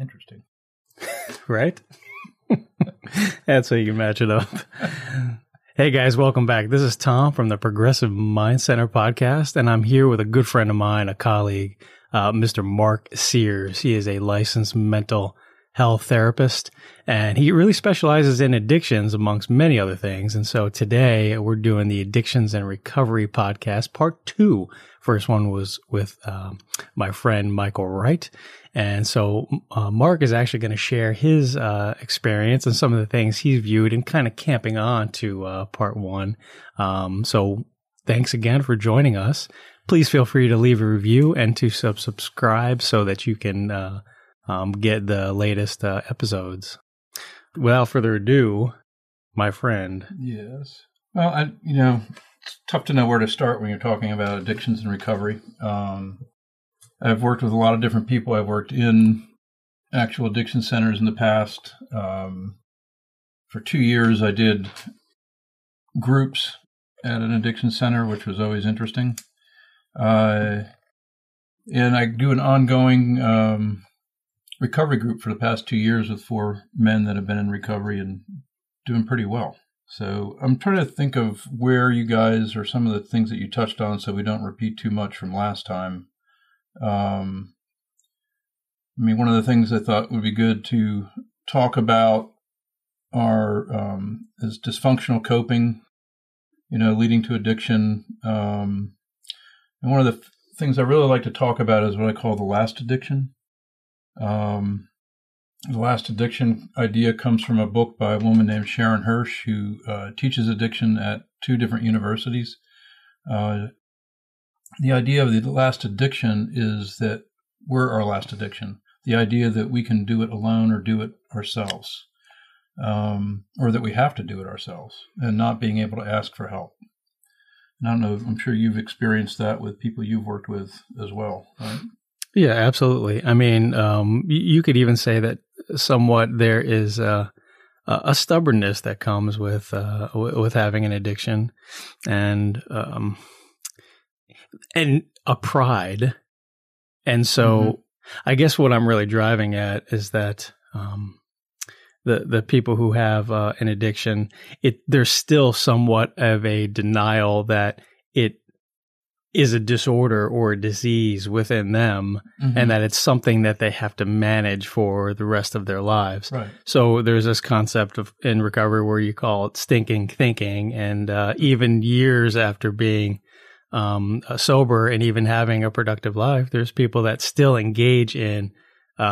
Interesting. Right? That's how you can match it up. Hey guys, welcome back. This is Tom from the Progressive Mind Center podcast, and I'm here with a good friend of mine, a colleague, Mr. Mark Sears. He is a licensed mental health therapist, and he really specializes in addictions amongst many other things. And so today we're doing the Addictions and Recovery podcast, part two. First one was with my friend Michael Wright. And so Mark is actually going to share his experience and some of the things he's viewed and kind of camping on to part one. So thanks again for joining us. Please feel free to leave a review and to subscribe so that you can get the latest episodes. Without further ado, my friend. Yes. Well, it's tough to know where to start when you're talking about addictions and recovery. I've worked with a lot of different people. I've worked in actual addiction centers in the past. For 2 years, I did groups at an addiction center, which was always interesting. And I do an ongoing recovery group for the past 2 years with 4 men that have been in recovery and doing pretty well. So I'm trying to think of where you guys are, some of the things that you touched on so we don't repeat too much from last time. One of the things I thought would be good to talk about are is dysfunctional coping, leading to addiction. And one of the things I really like to talk about is what I call the last addiction. The last addiction idea comes from a book by a woman named Sharon Hirsch, who teaches addiction at 2 different universities. The idea of the last addiction is that we're our last addiction. The idea that we can do it alone or do it ourselves, or that we have to do it ourselves and not being able to ask for help. And I don't know, I'm sure you've experienced that with people you've worked with as well, right? Yeah, absolutely. I mean, you could even say that somewhat there is a stubbornness that comes with having an addiction, and a pride. And so I guess what I'm really driving at is that the people who have an addiction, there's still somewhat of a denial that it is a disorder or a disease within them, and that it's something that they have to manage for the rest of their lives. Right. So there's this concept of in recovery where you call it stinking thinking, and even years after being sober and even having a productive life, there's people that still engage in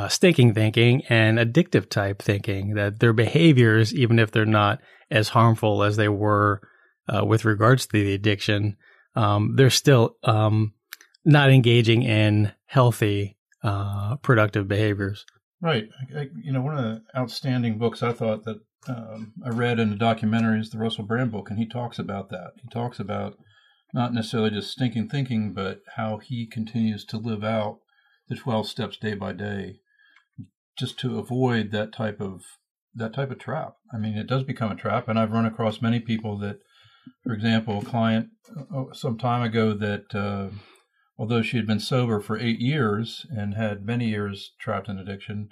stinking thinking and addictive type thinking, that their behaviors, even if they're not as harmful as they were with regards to the addiction, they're still not engaging in healthy, productive behaviors. Right. One of the outstanding books I thought that I read in the documentary is the Russell Brand book, and he talks about that. He talks about not necessarily just stinking thinking, but how he continues to live out the 12 steps day by day just to avoid that type of trap. I mean, it does become a trap, and I've run across many people that, for example, a client some time ago that, although she had been sober for 8 years and had many years trapped in addiction,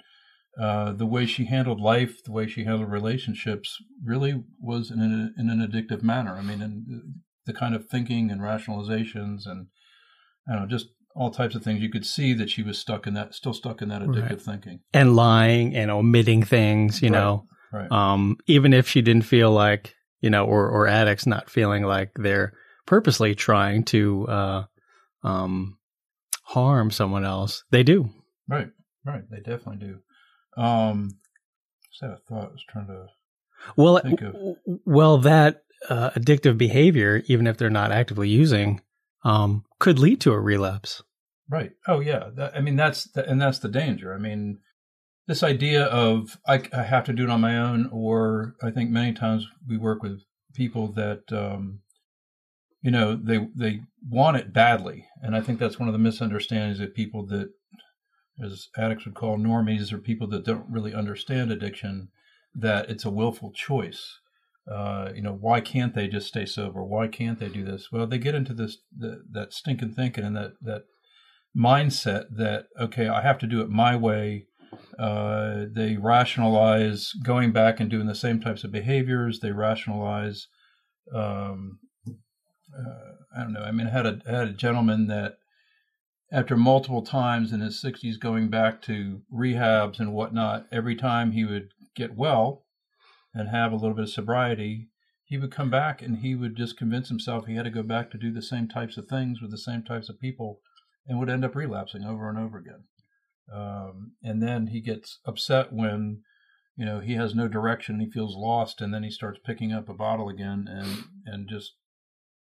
the way she handled life, the way she handled relationships really was in an addictive manner. I mean, in the kind of thinking and rationalizations and, just all types of things. You could see that she was still stuck in that addictive thinking. And lying and omitting things, you know. Right. Even if she didn't feel like, or addicts not feeling like they're purposely trying to harm someone else. They do. Right. They definitely do. Just had a thought I was trying to think of. Well, that addictive behavior, even if they're not actively using, could lead to a relapse. Right. Oh, yeah. That's the danger. I mean, this idea of I have to do it on my own, or I think many times we work with people that, they want it badly. And I think that's one of the misunderstandings that people that, as addicts would call normies, or people that don't really understand addiction, that it's a willful choice. Why can't they just stay sober? Why can't they do this? Well, they get into that stinking thinking and that mindset that, okay, I have to do it my way. They rationalize going back and doing the same types of behaviors. They rationalize, I don't know. I mean, I had a gentleman that after multiple times in his 60s going back to rehabs and whatnot, every time he would get well and have a little bit of sobriety, he would come back and he would just convince himself he had to go back to do the same types of things with the same types of people and would end up relapsing over and over again. And then he gets upset when, you know, he has no direction, he feels lost, and then he starts picking up a bottle again and just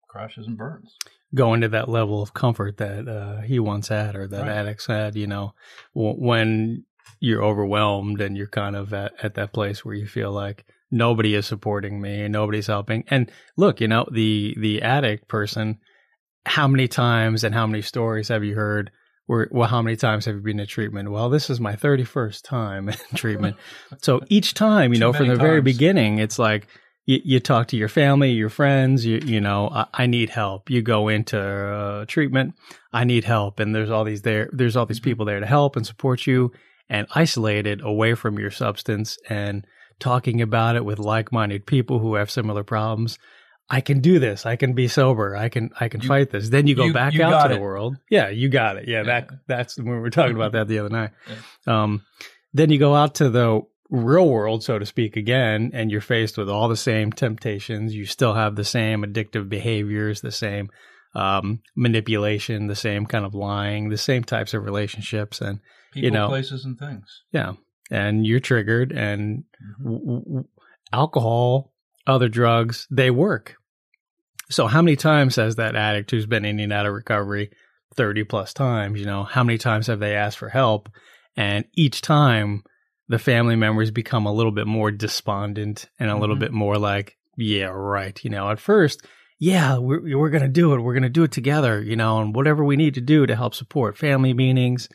crashes and burns. Going to that level of comfort that he once had, or that addicts had, you know, when you're overwhelmed and you're kind of at that place where you feel like nobody is supporting me and nobody's helping. And look, you know, the addict person, how many times and how many stories have you heard? Well, how many times have you been in treatment? Well, this is my 31st time in treatment. So each time, you know, from the very beginning, it's like, you talk to your family, your friends, you know, I need help. You go into treatment, I need help. And there's all these people there to help and support you, and isolated away from your substance and talking about it with like-minded people who have similar problems. I can do this. I can be sober. I can fight this. Then you go back out to the world. Yeah, you got it. Yeah. That's when we were talking about that the other night. Yeah. Then you go out to the real world, so to speak, again, and you're faced with all the same temptations. You still have the same addictive behaviors, the same manipulation, the same kind of lying, the same types of relationships, and people, you know, places, and things. Yeah, and you're triggered, and alcohol, other drugs, they work. So, how many times has that addict who's been in and out of recovery 30 plus times? You know, how many times have they asked for help? And each time, the family members become a little bit more despondent and a little bit more like, yeah, right. You know, at first, yeah, we're going to do it. We're going to do it together, you know, and whatever we need to do to help support family meetings,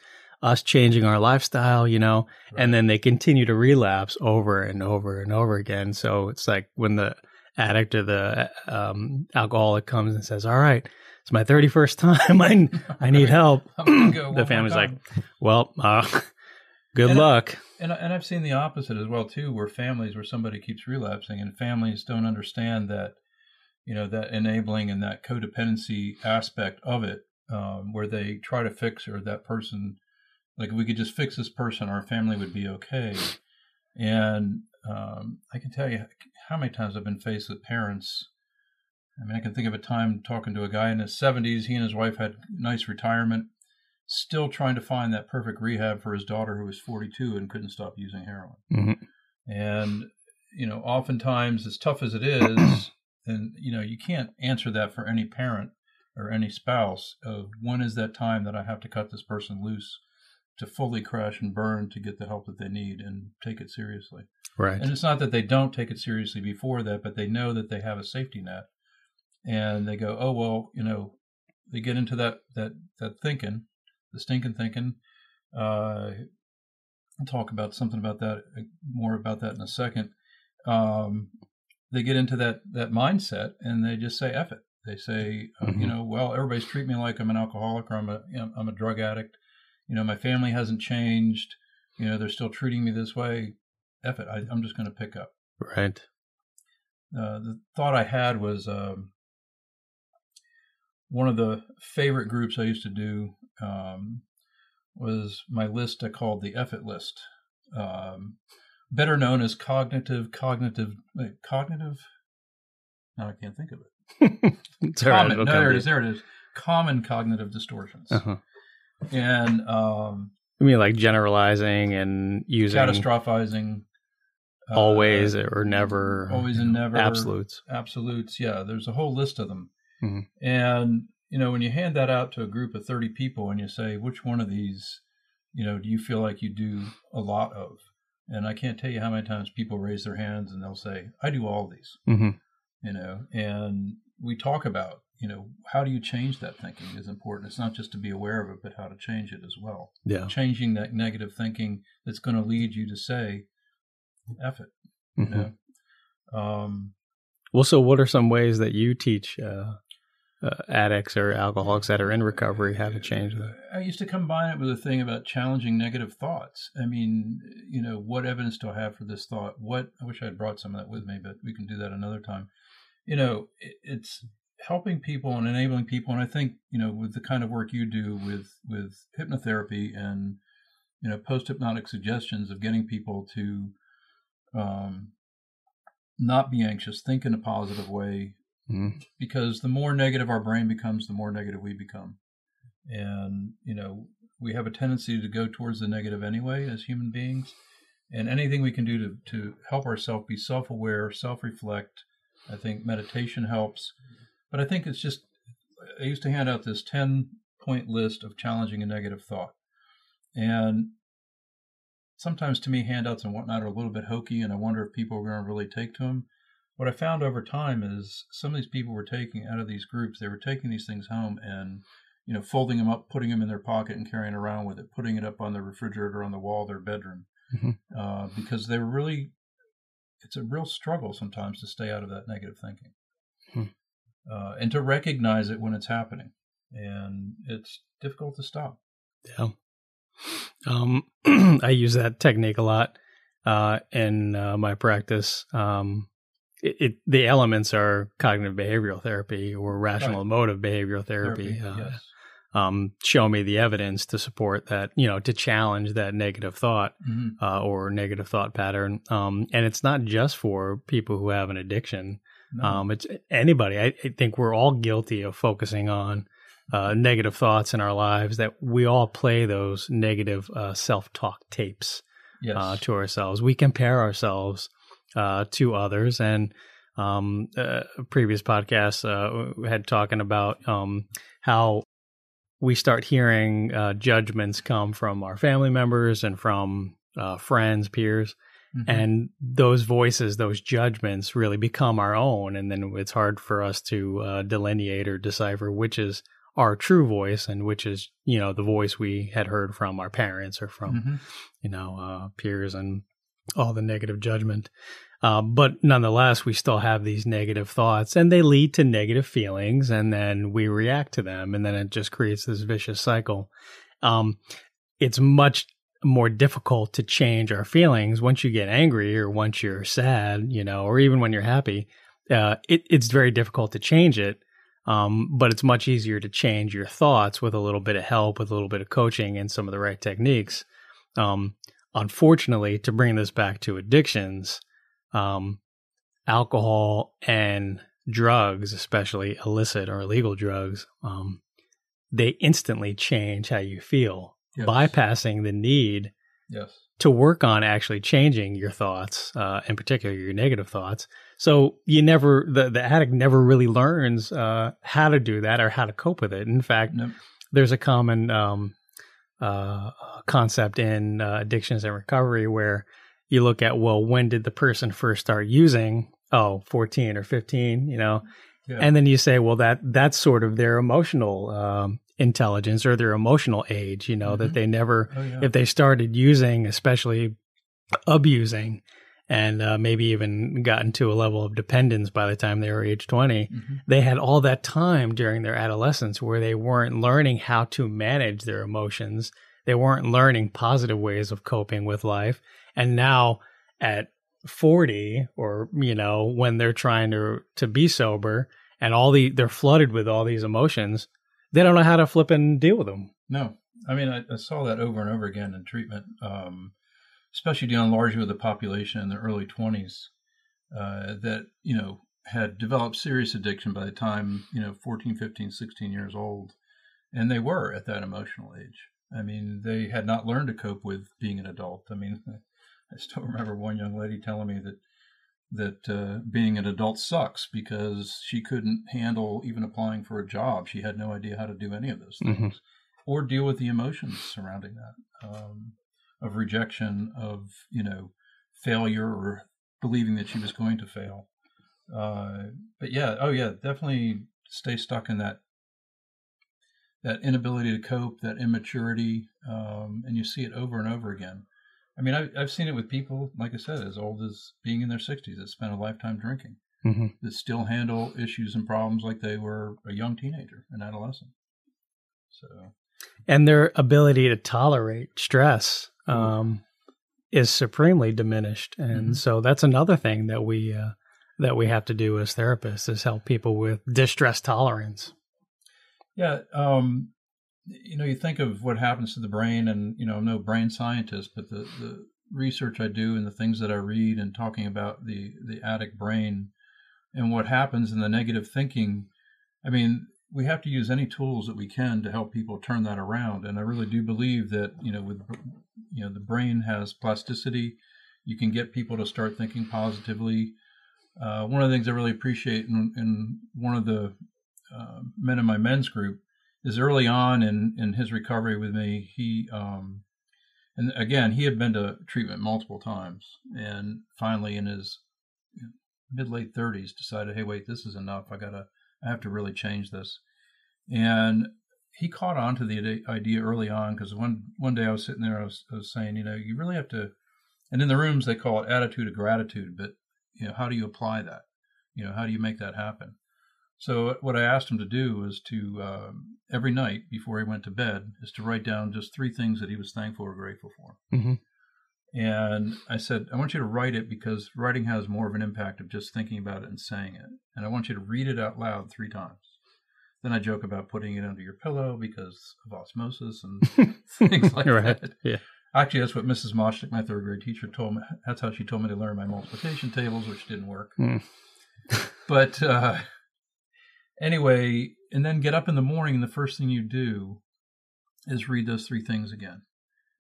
us changing our lifestyle, you know, and then they continue to relapse over and over and over again. So it's like when the addict or the alcoholic comes and says, all right, it's my 31st time. I need help. The family's like, well, good luck. And I've seen the opposite as well, too, where somebody keeps relapsing, and families don't understand that, you know, that enabling and that codependency aspect of it, where they try to fix, or that person, like, if we could just fix this person, our family would be okay. And I can tell you how many times I've been faced with parents. I mean, I can think of a time talking to a guy in his 70s. He and his wife had nice retirement, still trying to find that perfect rehab for his daughter, who was 42 and couldn't stop using heroin. And, you know, oftentimes, as tough as it is, and, you know, you can't answer that for any parent or any spouse of when is that time that I have to cut this person loose to fully crash and burn to get the help that they need and take it seriously. Right. And it's not that they don't take it seriously before that, but they know that they have a safety net, and they go, oh, well, you know, they get into that thinking, the stinking thinking. I'll talk about something about that, more about that in a second. They get into that mindset, and they just say, F it. They say, you know, well, everybody's treating me like I'm an alcoholic, or I'm a drug addict. You know, my family hasn't changed. You know, they're still treating me this way. F it. I'm just going to pick up. Right. The thought I had was one of the favorite groups I used to do, was my list I called the F It list, better known as cognitive. Now I can't think of it. Common cognitive distortions. And I mean, like generalizing and using catastrophizing, always or never, always and never, absolutes. Yeah, there's a whole list of them, and. You know, when you hand that out to a group of 30 people and you say, which one of these, you know, do you feel like you do a lot of? And I can't tell you how many times people raise their hands and they'll say, I do all these, you know, and we talk about, you know, how do you change that thinking is important. It's not just to be aware of it, but how to change it as well. Yeah. Changing that negative thinking that's going to lead you to say, F it, you know. Well, so what are some ways that you teach addicts or alcoholics that are in recovery, how to change that. I used to combine it with a thing about challenging negative thoughts. I mean, you know, what evidence do I have for this thought? What, I wish I had brought some of that with me, but we can do that another time. You know, it's helping people and enabling people. And I think, you know, with the kind of work you do with hypnotherapy and, you know, post-hypnotic suggestions of getting people to not be anxious, think in a positive way, because the more negative our brain becomes, the more negative we become. And, you know, we have a tendency to go towards the negative anyway as human beings. And anything we can do to help ourselves be self-aware, self-reflect, I think meditation helps. But I think it's just, I used to hand out this 10-point list of challenging a negative thought. And sometimes to me, handouts and whatnot are a little bit hokey, and I wonder if people are going to really take to them. What I found over time is some of these people were taking out of these groups, they were taking these things home and, you know, folding them up, putting them in their pocket and carrying around with it, putting it up on the refrigerator, on the wall of their bedroom, because they were really, it's a real struggle sometimes to stay out of that negative thinking and to recognize it when it's happening. And it's difficult to stop. Yeah. I use that technique a lot in my practice. The elements are cognitive behavioral therapy or rational emotive behavioral therapy yes. Show me the evidence to support that, you know, to challenge that negative thought or negative thought pattern. And it's not just for people who have an addiction. No. It's anybody. I think we're all guilty of focusing on negative thoughts in our lives, that we all play those negative self-talk tapes to ourselves. We compare ourselves to others. And previous podcasts had talking about how we start hearing judgments come from our family members and from friends, peers. And those voices, those judgments really become our own. And then it's hard for us to delineate or decipher which is our true voice and which is, you know, the voice we had heard from our parents or from, you know, peers and all the negative judgment. But nonetheless, we still have these negative thoughts and they lead to negative feelings and then we react to them and then it just creates this vicious cycle. It's much more difficult to change our feelings once you get angry or once you're sad, you know, or even when you're happy. It's very difficult to change it. But it's much easier to change your thoughts with a little bit of help, with a little bit of coaching and some of the right techniques. Unfortunately, to bring this back to addictions, alcohol and drugs, especially illicit or illegal drugs, they instantly change how you feel, bypassing the need to work on actually changing your thoughts, in particular your negative thoughts. So you never, the addict never really learns how to do that or how to cope with it. In fact, there's a common concept in addictions and recovery where you look at, well, when did the person first start using? Oh, 14 or 15, you know? And then you say, well, that's sort of their emotional intelligence or their emotional age, you know, that they never, if they started using, especially abusing, and maybe even gotten to a level of dependence by the time they were age 20, they had all that time during their adolescence where they weren't learning how to manage their emotions. They weren't learning positive ways of coping with life. And now at 40 or, you know, when they're trying to be sober and they're flooded with all these emotions, they don't know how to flip and deal with them. No. I mean, I saw that over and over again in treatment. Especially dealing largely with the population in the early 20s that, you know, had developed serious addiction by the time, you know, 14, 15, 16 years old. And they were at that emotional age. I mean, they had not learned to cope with being an adult. I mean, I still remember one young lady telling me that being an adult sucks because she couldn't handle even applying for a job. She had no idea how to do any of those things or deal with the emotions surrounding that. Of rejection, of, you know, failure or believing that she was going to fail. But yeah, definitely stay stuck in that inability to cope, that immaturity, and you see it over and over again. I mean, I've seen it with people, like I said, as old as being in their 60s that spent a lifetime drinking. mm-hmm. that still handle issues and problems like they were a young teenager, an adolescent. So, and their ability to tolerate stress is supremely diminished. And mm-hmm. so that's another thing that we have to do as therapists is help people with distress tolerance. Yeah. You know, you think of what happens to the brain and, you know, I'm no brain scientist, but the research I do and the things that I read and talking about the addict brain and what happens in the negative thinking, I mean, we have to use any tools that we can to help people turn that around. And I really do believe that, you know, with, you know, the brain has plasticity. You can get people to start thinking positively. One of the things I really appreciate in one of the men in my men's group is early on in his recovery with me, he, and again, he had been to treatment multiple times and finally in his mid-late 30s decided, hey, wait, this is enough. I have to really change this. And he caught on to the idea early on because one day I was sitting there, I was saying, you know, you really have to, and in the rooms they call it attitude of gratitude, but you know, how do you apply that? You know, how do you make that happen? So what I asked him to do was to, every night before he went to bed, is to write down just three things that he was thankful or grateful for. Mm-hmm. And I said, I want you to write it because writing has more of an impact of just thinking about it and saying it. And I want you to read it out loud three times. Then I joke about putting it under your pillow because of osmosis and things like right. that. Yeah. Actually, that's what Mrs. Moschek, my third grade teacher, told me. That's how she told me to learn my multiplication tables, which didn't work. Mm. But anyway, and then get up in the morning, and the first thing you do is read those three things again.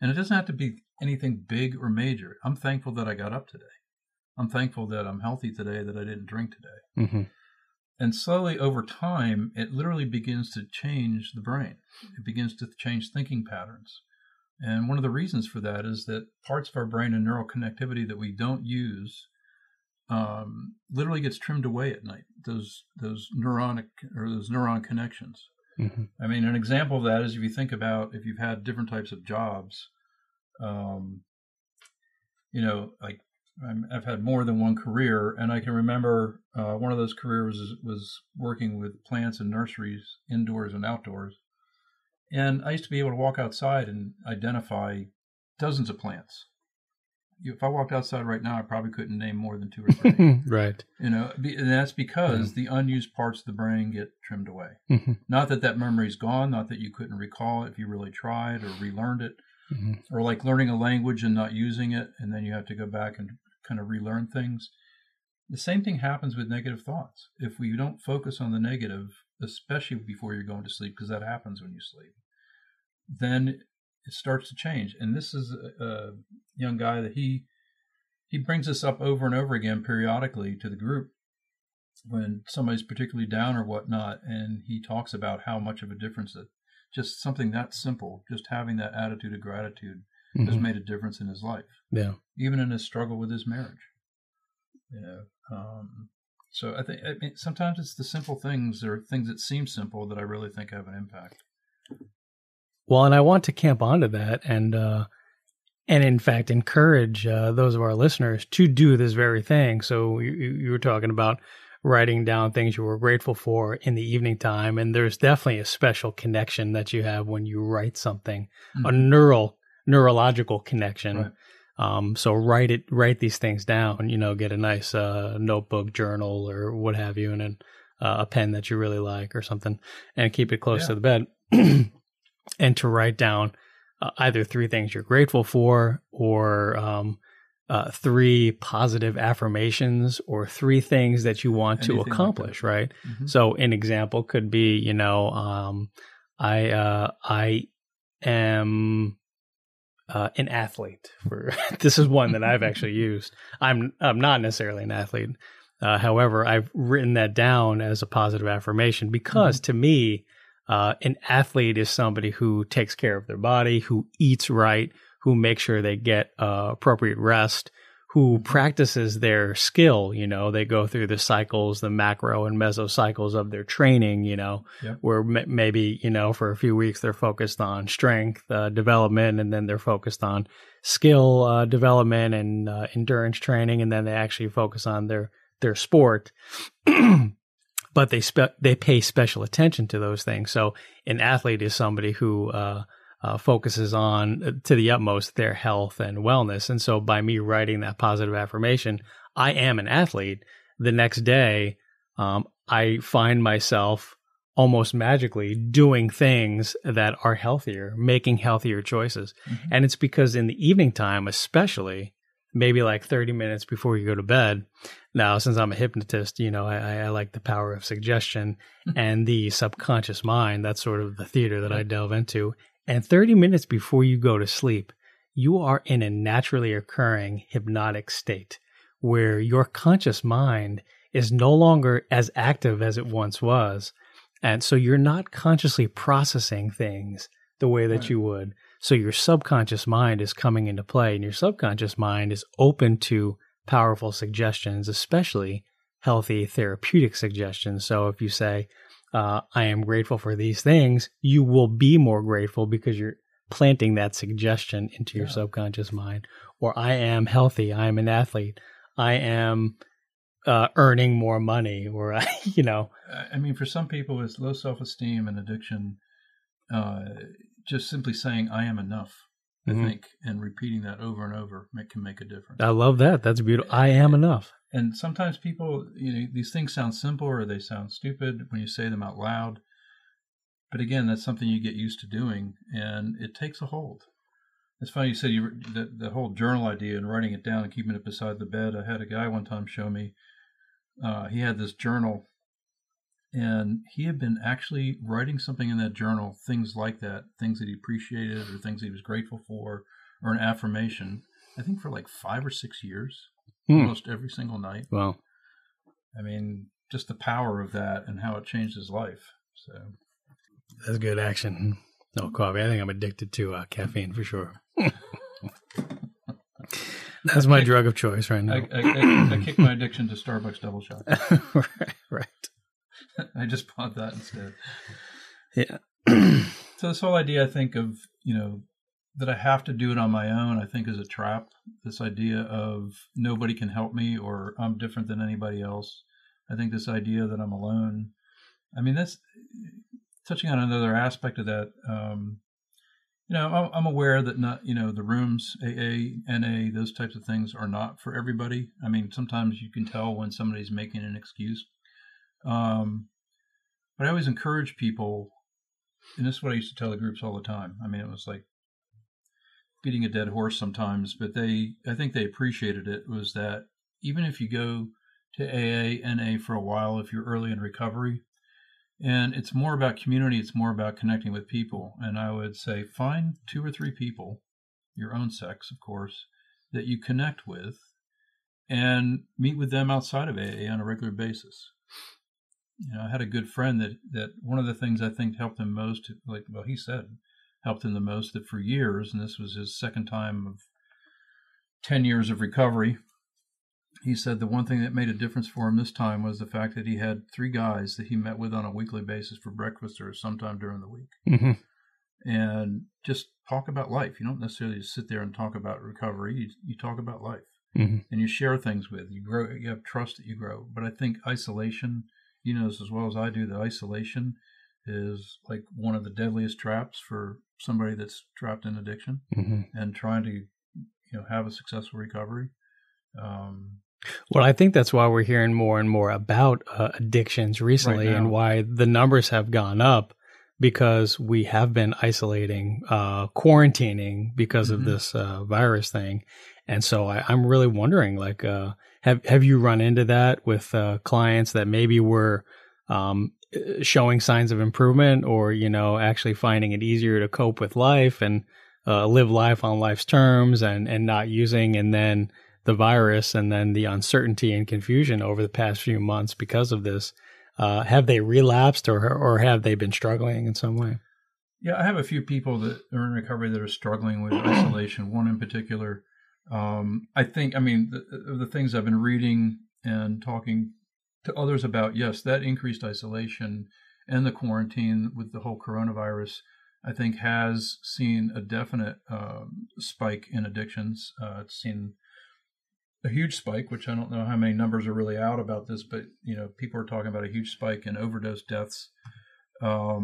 And it doesn't have to be anything big or major. I'm thankful that I got up today. I'm thankful that I'm healthy today, that I didn't drink today. Mm-hmm. And slowly over time, it literally begins to change the brain. It begins to change thinking patterns. And one of the reasons for that is that parts of our brain and neural connectivity that we don't use literally gets trimmed away at night. Those neuron connections. Mm-hmm. I mean, an example of that is if you think about if you've had different types of jobs, you know, like I've had more than one career, and I can remember one of those careers was working with plants and nurseries, indoors and outdoors. And I used to be able to walk outside and identify dozens of plants. If I walked outside right now, I probably couldn't name more than 2 or 3. Right. You know, and that's because the unused parts of the brain get trimmed away. Mm-hmm. Not that that memory is gone, not that you couldn't recall it if you really tried or relearned it, mm-hmm. or like learning a language and not using it, and then you have to go back and kind of relearn things. The same thing happens with negative thoughts. If we don't focus on the negative, especially before you're going to sleep, because that happens when you sleep, then it starts to change. And this is a young guy that he brings this up over and over again periodically to the group when somebody's particularly down or whatnot. And he talks about how much of a difference that just something that simple, just having that attitude of gratitude mm-hmm. has made a difference in his life. Yeah. Even in his struggle with his marriage. You know, so I think sometimes it's the simple things or things that seem simple that I really think have an impact. Well, and I want to camp onto that and in fact, encourage those of our listeners to do this very thing. So you were talking about writing down things you were grateful for in the evening time. And there's definitely a special connection that you have when you write something, mm-hmm. a neurological connection. Right. So write these things down, you know, get a nice notebook, journal, or what have you, and a pen that you really like or something, and keep it close to the bed. And to write down either three things you're grateful for or three positive affirmations or three things that you want to accomplish, like right? Mm-hmm. So an example could be, you know, I am... an athlete. This is one that I've actually used. I'm not necessarily an athlete. However, I've written that down as a positive affirmation because mm-hmm. to me, an athlete is somebody who takes care of their body, who eats right, who makes sure they get appropriate rest, who practices their skill. You know, they go through the cycles, the macro and meso cycles of their training, you know, where maybe, you know, for a few weeks they're focused on strength development, and then they're focused on skill development and endurance training. And then they actually focus on their their sport, but they pay special attention to those things. So an athlete is somebody who focuses on, to the utmost, their health and wellness. And so by me writing that positive affirmation, I am an athlete, the next day, I find myself almost magically doing things that are healthier, making healthier choices. Mm-hmm. And it's because in the evening time, especially, maybe like 30 minutes before you go to bed. Now, since I'm a hypnotist, you know, I like the power of suggestion and the subconscious mind. That's sort of the theater that I delve into. And 30 minutes before you go to sleep, you are in a naturally occurring hypnotic state where your conscious mind is no longer as active as it once was. And so you're not consciously processing things the way that you would. So your subconscious mind is coming into play, and your subconscious mind is open to powerful suggestions, especially healthy therapeutic suggestions. So if you say, I am grateful for these things, you will be more grateful because you're planting that suggestion into your subconscious mind. Or I am healthy. I am an athlete. I am earning more money, or, you know. I mean, for some people, it's low self-esteem and addiction. Just simply saying, I am enough, I think, and repeating that over and over can make a difference. I love that. That's beautiful. I am enough. And sometimes people, you know, these things sound simple or they sound stupid when you say them out loud. But again, that's something you get used to doing, and it takes a hold. It's funny you said the whole journal idea and writing it down and keeping it beside the bed. I had a guy one time show me, he had this journal, and he had been actually writing something in that journal, things like that, things that he appreciated or things he was grateful for, or an affirmation, I think for like 5 or 6 years, almost every single night. Wow. I mean, just the power of that and how it changed his life. So that's good action. No coffee. I think I'm addicted to caffeine for sure. That's my drug of choice right now. I kicked my addiction to Starbucks double shot. Right. I just bought that instead. Yeah. So this whole idea, I think, of, you know, that I have to do it on my own, I think is a trap. This idea of nobody can help me or I'm different than anybody else. I think this idea that I'm alone. I mean, that's touching on another aspect of that. You know, I'm aware that not, you know, the rooms, AA, NA, those types of things are not for everybody. I mean, sometimes you can tell when somebody's making an excuse. But I always encourage people, and this is what I used to tell the groups all the time. I mean, it was like beating a dead horse sometimes, but I think they appreciated it, was that even if you go to AA, NA for a while, if you're early in recovery, and it's more about community, it's more about connecting with people. And I would say, find 2 or 3 people, your own sex, of course, that you connect with and meet with them outside of AA on a regular basis. You know, I had a good friend that one of the things I think helped him most, like, well, he said, helped him the most, that for years, and this was his second time of 10 years of recovery, he said the one thing that made a difference for him this time was the fact that he had 3 guys that he met with on a weekly basis for breakfast or sometime during the week. Mm-hmm. And just talk about life. You don't necessarily just sit there and talk about recovery. You talk about life, mm-hmm. and you share things with. You grow. You have trust that you grow. But I think isolation, you know this as well as I do, that isolation is like one of the deadliest traps for somebody that's trapped in addiction, mm-hmm. and trying to, you know, have a successful recovery. Well, I think that's why we're hearing more and more about addictions recently, right, and why the numbers have gone up, because we have been isolating, quarantining because mm-hmm. of this virus thing. And so I'm really wondering, like, have you run into that with clients that maybe were showing signs of improvement, or, you know, actually finding it easier to cope with life and live life on life's terms and not using, and then the virus and then the uncertainty and confusion over the past few months because of this? Have they relapsed, or have they been struggling in some way? Yeah, I have a few people that are in recovery that are struggling with isolation, one in particular. I think, I mean, the things I've been reading and talking to others about, yes, that increased isolation and the quarantine with the whole coronavirus, I think, has seen a definite spike in addictions. It's seen a huge spike, which I don't know how many numbers are really out about this, but, you know, people are talking about a huge spike in overdose deaths. So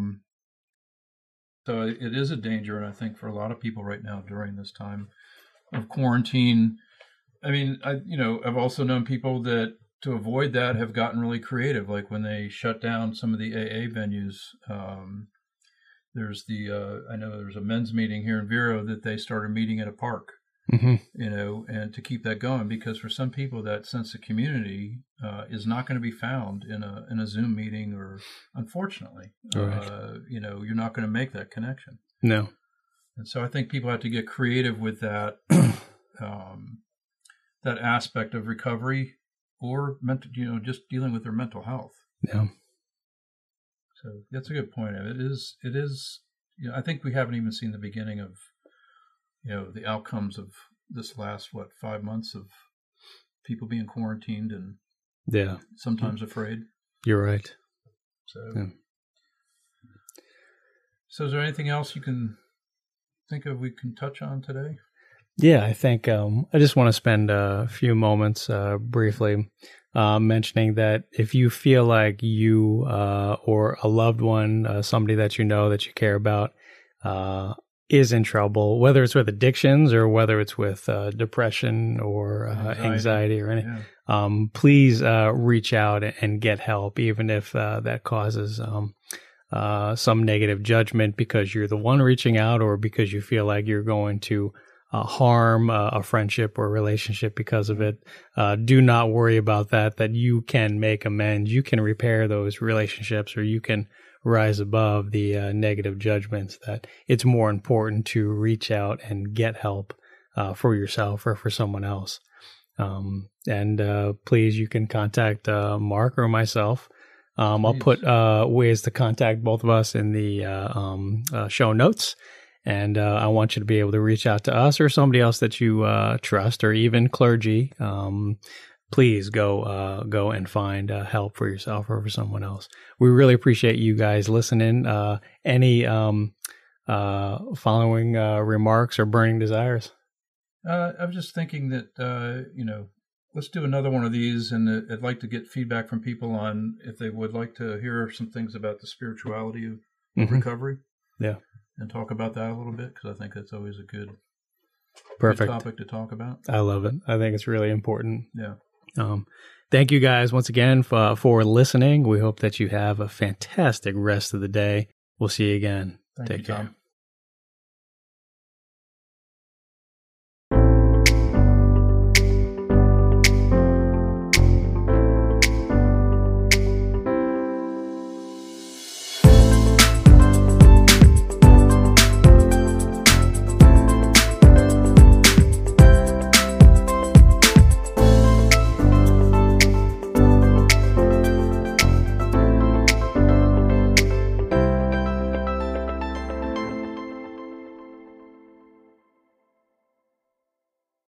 it is a danger, and I think for a lot of people right now during this time of quarantine. I mean, I've also known people that, to avoid that, have gotten really creative. Like when they shut down some of the AA venues, I know there's a men's meeting here in Vero that they started meeting at a park, mm-hmm. you know, and to keep that going, because for some people that sense of community is not going to be found in a Zoom meeting, or unfortunately, you know, you're not going to make that connection. No. And so I think people have to get creative with that, that aspect of recovery or mental, you know, just dealing with their mental health. Yeah. So that's a good point. It is, you know, I think we haven't even seen the beginning of, you know, the outcomes of this last, 5 months of people being quarantined and sometimes afraid. You're right. So is there anything else you can think of we can touch on today? Yeah, I think I just want to spend a few moments briefly mentioning that if you feel like you or a loved one, somebody that you know that you care about is in trouble, whether it's with addictions or whether it's with depression or anxiety or anything, please reach out and get help, even if that causes some negative judgment because you're the one reaching out or because you feel like you're going to harm a friendship or relationship because of it. Do not worry about that you can make amends. You can repair those relationships, or you can rise above the negative judgments. That it's more important to reach out and get help for yourself or for someone else. And please, you can contact Mark or myself. I'll put ways to contact both of us in the show notes. And I want you to be able to reach out to us or somebody else that you trust, or even clergy. Please go and find help for yourself or for someone else. We really appreciate you guys listening. Any following remarks or burning desires? I'm just thinking that, you know, let's do another one of these. And I'd like to get feedback from people on if they would like to hear some things about the spirituality of mm-hmm. recovery. Yeah. And talk about that a little bit, because I think that's always a good topic to talk about. I love it. I think it's really important. Yeah. Thank you guys once again for listening. We hope that you have a fantastic rest of the day. We'll see you again. Take care. Tom.